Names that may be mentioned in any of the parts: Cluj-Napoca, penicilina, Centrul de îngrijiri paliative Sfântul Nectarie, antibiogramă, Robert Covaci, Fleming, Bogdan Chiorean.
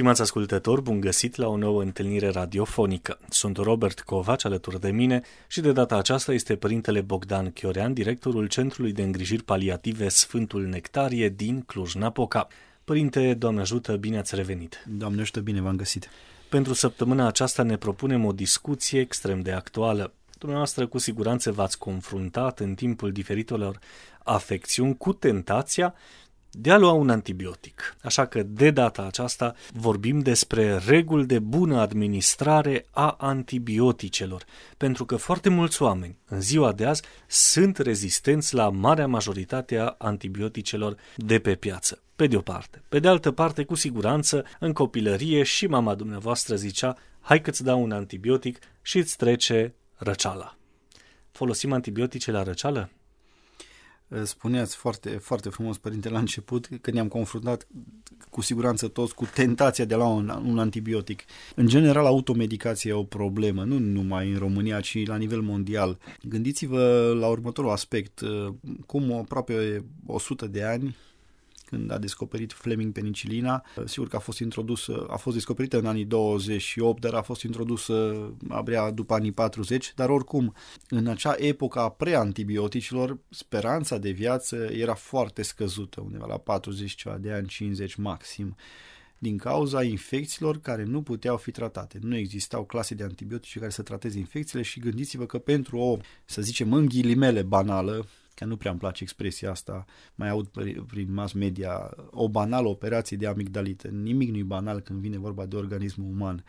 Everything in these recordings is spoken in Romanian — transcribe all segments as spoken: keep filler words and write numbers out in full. Stimați ascultători, bun găsit la o nouă întâlnire radiofonică. Sunt Robert Covaci alături de mine și de data aceasta este părintele Bogdan Chiorean, directorul Centrului de îngrijiri paliative Sfântul Nectarie din Cluj-Napoca. Părinte, Doamne ajută, bine ați revenit! Doamne ajută, bine v-am găsit! Pentru săptămâna aceasta ne propunem o discuție extrem de actuală. Dumneavoastră cu siguranță v-ați confruntat în timpul diferitelor afecțiuni cu tentația de a lua un antibiotic. Așa că de data aceasta vorbim despre reguli de bună administrare a antibioticelor, pentru că foarte mulți oameni în ziua de azi sunt rezistenți la marea majoritate a antibioticelor de pe piață, pe de o parte. Pe de altă parte, cu siguranță, în copilărie și mama dumneavoastră zicea: hai că-ți dau un antibiotic și îți trece răceala. Folosim antibiotice la răceală? Spuneați foarte, foarte frumos, părinte, la început că ne-am confruntat cu siguranță toți cu tentația de a lua un, un antibiotic. În general, automedicația e o problemă, nu numai în România, ci la nivel mondial. Gândiți-vă la următorul aspect, cum aproape o sută de ani, când a descoperit Fleming penicilina, sigur că a fost introdusă, a fost descoperită în anii douăzeci și opt, dar a fost introdusă abia după anii patruzeci, dar oricum, în acea epocă a preantibioticilor, speranța de viață era foarte scăzută, undeva la patruzeci ceva de ani, cincizeci maxim, din cauza infecțiilor care nu puteau fi tratate. Nu existau clase de antibiotice care să trateze infecțiile și gândiți-vă că pentru o, să zicem, în ghilimele banală, că nu prea îmi place expresia asta, mai aud prin mass media, o banală operație de amigdalită. Nimic nu-i banal când vine vorba de organismul uman.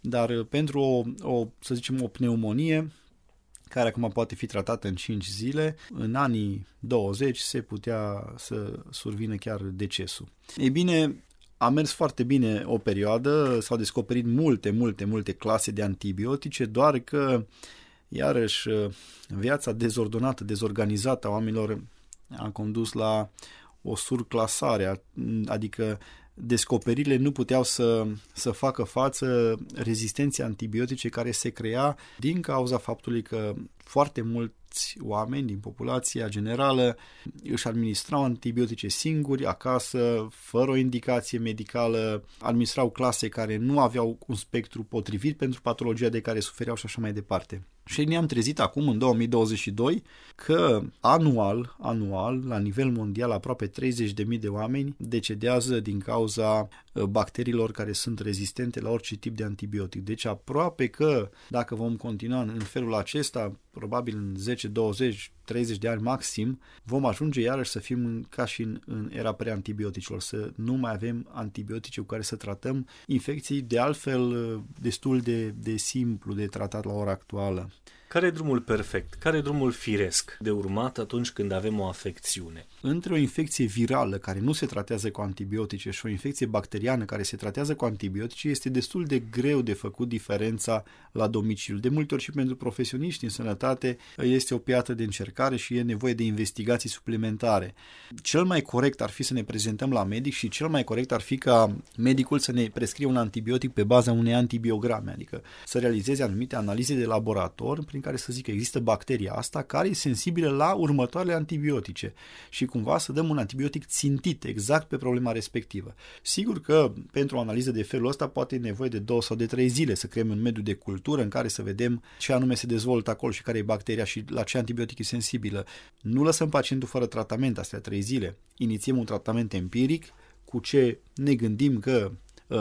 Dar pentru o, o să zicem, o pneumonie, care acum poate fi tratată în cinci zile, în anii douăzeci se putea să survină chiar decesul. Ei bine, a mers foarte bine o perioadă, s-au descoperit multe, multe, multe clase de antibiotice, doar că iarăși viața dezordonată, dezorganizată a oamenilor a condus la o surclasare, adică descoperirile nu puteau să, să facă față rezistenței antibiotice care se crea din cauza faptului că foarte mulți oameni din populația generală își administrau antibiotice singuri, acasă, fără o indicație medicală, administrau clase care nu aveau un spectru potrivit pentru patologia de care sufereau și așa mai departe. Și ne-am trezit acum, în două mii douăzeci și doi, că anual, anual, la nivel mondial, aproape treizeci de mii de oameni decedează din cauza bacteriilor care sunt rezistente la orice tip de antibiotic. Deci aproape că, dacă vom continua în felul acesta, probabil în zece, douăzeci, treizeci de ani maxim, vom ajunge iarăși să fim ca și în, în era preantibioticilor, să nu mai avem antibiotice cu care să tratăm infecții, de altfel destul de, de simplu de tratat la ora actuală. Care e drumul perfect? Care e drumul firesc de urmat atunci când avem o afecțiune? Între o infecție virală care nu se tratează cu antibiotice și o infecție bacteriană care se tratează cu antibiotice este destul de greu de făcut diferența la domiciliu. De multe ori și pentru profesioniști în sănătate este o piatră de încercare și e nevoie de investigații suplimentare. Cel mai corect ar fi să ne prezentăm la medic și cel mai corect ar fi ca medicul să ne prescrie un antibiotic pe baza unei antibiograme, adică să realizeze anumite analize de laborator prin care să zic că există bacteria asta care e sensibilă la următoarele antibiotice și cumva să dăm un antibiotic țintit exact pe problema respectivă. Sigur că pentru o analiză de felul ăsta poate e nevoie de două sau de trei zile să creăm un mediu de cultură în care să vedem ce anume se dezvoltă acolo și care e bacteria și la ce antibiotic e sensibilă. Nu lăsăm pacientul fără tratament astea trei zile. Inițiem un tratament empiric cu ce ne gândim că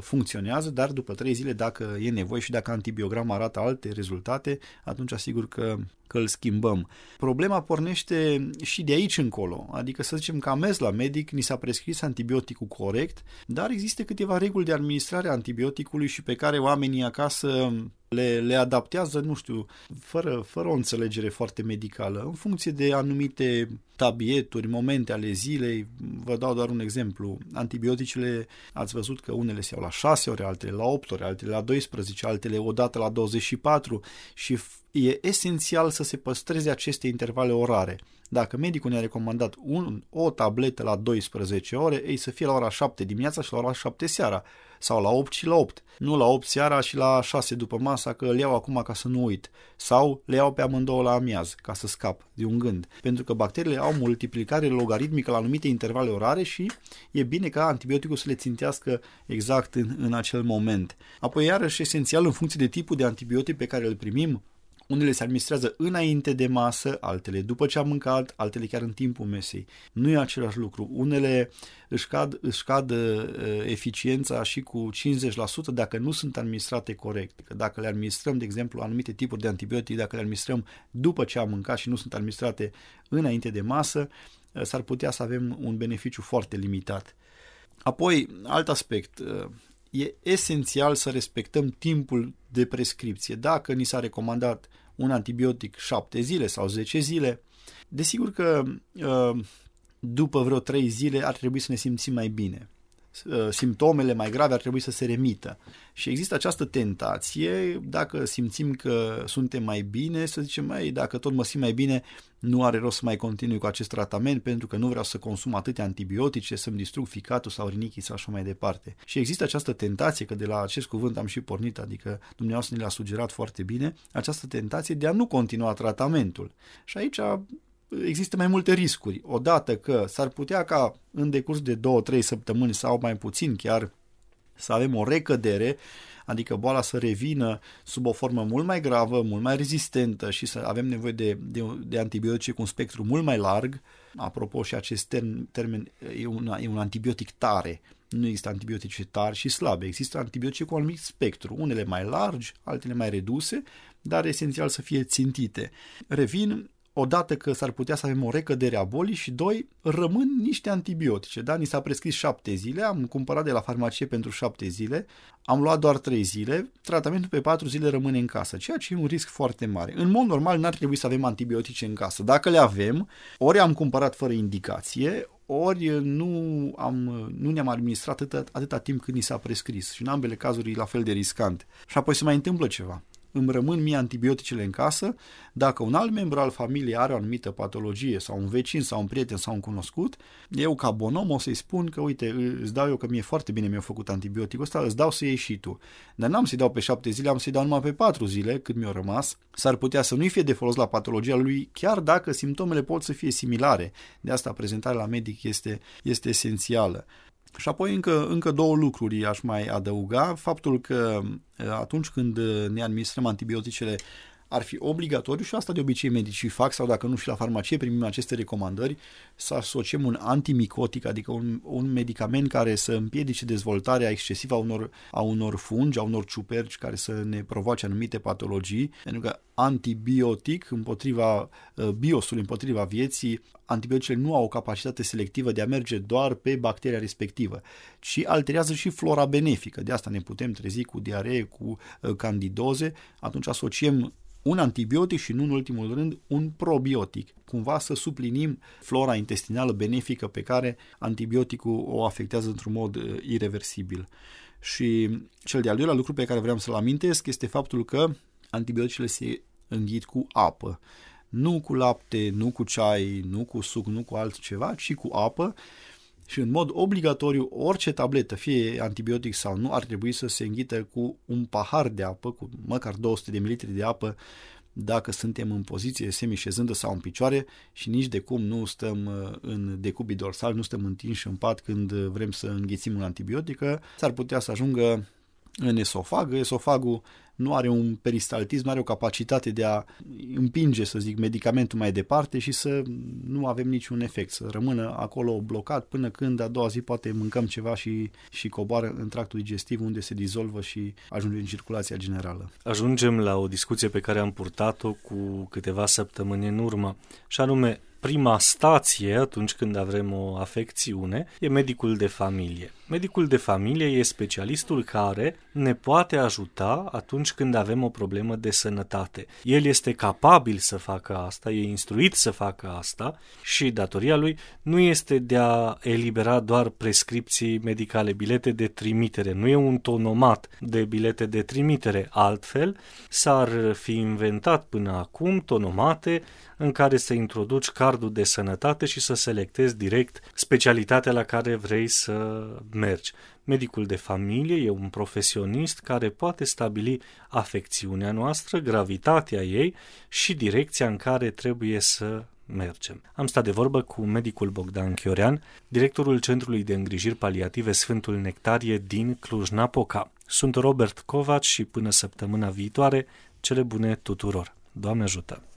funcționează, dar după trei zile, dacă e nevoie și dacă antibiograma arată alte rezultate, atunci asigur că, că îl schimbăm. Problema pornește și de aici încolo, adică să zicem că am mers la medic, ni s-a prescris antibioticul corect, dar există câteva reguli de administrare a antibioticului și pe care oamenii acasă le, le adaptează, nu știu, fără, fără o înțelegere foarte medicală, în funcție de anumite tabieturi, momente ale zilei. Vă dau doar un exemplu. Antibioticele, ați văzut că unele se iau la șase ore, altele la opt ore, altele la doisprezece, altele odată la douăzeci și patru și e esențial să se păstreze aceste intervale orare. Dacă medicul ne-a recomandat un, o tabletă la douăsprezece ore, ei să fie la ora șapte dimineața și la ora șapte seara, sau la opt și la opt, nu la opt seara și la șase după masa, că le iau acum ca să nu uit, sau le iau pe amândouă la amiaz, ca să scap de un gând, pentru că bacteriile au multiplicare logaritmică la anumite intervale orare și e bine ca antibioticul să le țintească exact în, în acel moment. Apoi iarăși esențial în funcție de tipul de antibiotic pe care îl primim, unele se administrează înainte de masă, altele după ce am mâncat, altele chiar în timpul mesei. Nu e același lucru. Unele își cad, își cad eficiența și cu cincizeci la sută dacă nu sunt administrate corect. Dacă le administrăm, de exemplu, anumite tipuri de antibiotici, dacă le administrăm după ce am mâncat și nu sunt administrate înainte de masă, s-ar putea să avem un beneficiu foarte limitat. Apoi, alt aspect. E esențial să respectăm timpul de prescripție. Dacă ni s-a recomandat un antibiotic șapte zile sau zece zile, desigur că după vreo trei zile ar trebui să ne simțim mai bine. Simptomele mai grave ar trebui să se remită. Și există această tentație, dacă simțim că suntem mai bine, să zicem, mai, dacă tot mă simt mai bine, nu are rost să mai continui cu acest tratament pentru că nu vreau să consum atâtea antibiotice, să-mi distrug ficatul sau rinichii sau așa mai departe. Și există această tentație, că de la acest cuvânt am și pornit, adică dumneavoastră ne l-a sugerat foarte bine, această tentație de a nu continua tratamentul. Și aici există mai multe riscuri. Odată că s-ar putea ca în decurs de două trei săptămâni sau mai puțin chiar să avem o recădere, adică boala să revină sub o formă mult mai gravă, mult mai rezistentă și să avem nevoie de, de, de antibiotice cu un spectru mult mai larg. Apropo, și acest termen, termen e, una, e un antibiotic tare. Nu există antibiotice tari și slabe, există antibiotice cu un anumit spectru, unele mai largi, altele mai reduse, dar esențial să fie țintite. Revin, odată că s-ar putea să avem o recădere a bolii și, doi, rămân niște antibiotice. Da? Ni s-a prescris șapte zile, am cumpărat de la farmacie pentru șapte zile, am luat doar trei zile, tratamentul pe patru zile rămâne în casă, ceea ce e un risc foarte mare. În mod normal n-ar trebui să avem antibiotice în casă. Dacă le avem, ori am cumpărat fără indicație, ori nu, am, nu ne-am administrat atâta, atâta timp cât ni s-a prescris. Și în ambele cazuri e la fel de riscant. Și apoi se mai întâmplă ceva. Îmi rămân mie antibioticele în casă, dacă un alt membru al familiei are o anumită patologie sau un vecin sau un prieten sau un cunoscut, eu ca bonom o să-i spun că uite, îți dau eu că mie foarte bine mi-a făcut antibioticul ăsta, îți dau să iei și tu. Dar n-am să-i dau pe șapte zile, am să-i dau numai pe patru zile cât mi-a rămas. S-ar putea să nu-i fie de folos la patologia lui, chiar dacă simptomele pot să fie similare. De asta prezentarea la medic este, este esențială. Și apoi încă, încă două lucruri aș mai adăuga. Faptul că atunci când ne administrăm antibioticele ar fi obligatoriu, și asta de obicei medicii fac, sau dacă nu și la farmacie primim aceste recomandări, să asociem un antimicotic, adică un, un medicament care să împiedice dezvoltarea excesivă a unor, a unor fungi, a unor ciuperci care să ne provoace anumite patologii, pentru că antibiotic împotriva biosul, împotriva vieții, antibioticele nu au o capacitate selectivă de a merge doar pe bacteria respectivă, ci alterează și flora benefică. De asta ne putem trezi cu diaree, cu candidoze. Atunci asociem un antibiotic și, nu în ultimul rând, un probiotic. Cumva să suplinim flora intestinală benefică pe care antibioticul o afectează într-un mod ireversibil. Și cel de-al doilea lucru pe care vreau să-l amintesc este faptul că antibioticele se înghit cu apă. Nu cu lapte, nu cu ceai, nu cu suc, nu cu altceva, ci cu apă. Și în mod obligatoriu, orice tabletă, fie antibiotic sau nu, ar trebui să se înghită cu un pahar de apă, cu măcar două sute de mililitri de apă, dacă suntem în poziție semișezândă sau în picioare și nici de cum nu stăm în decubii dorsal, nu stăm întinși în pat când vrem să înghițim un antibiotic, s-ar putea să ajungă în esofag. Esofagul nu are un peristaltism, nu are o capacitate de a împinge, să zic, medicamentul mai departe și să nu avem niciun efect, să rămână acolo blocat până când a doua zi poate mâncăm ceva și, și coboară în tractul digestiv, unde se dizolvă și ajunge în circulația generală. Ajungem la o discuție pe care am purtat-o cu câteva săptămâni în urmă, și anume, prima stație atunci când avem o afecțiune e medicul de familie. Medicul de familie e specialistul care ne poate ajuta atunci când avem o problemă de sănătate. El este capabil să facă asta, e instruit să facă asta și datoria lui nu este de a elibera doar prescripții medicale, bilete de trimitere, nu e un tonomat de bilete de trimitere. Altfel, s-ar fi inventat până acum tonomate în care să introduci cardul de sănătate și să selectezi direct specialitatea la care vrei să mergi. Medicul de familie e un profesionist care poate stabili afecțiunea noastră, gravitatea ei și direcția în care trebuie să mergem. Am stat de vorbă cu medicul Bogdan Chiorean, directorul Centrului de îngrijiri paliative Sfântul Nectarie din Cluj-Napoca. Sunt Robert Covaci și până săptămâna viitoare, cele bune tuturor! Doamne ajută!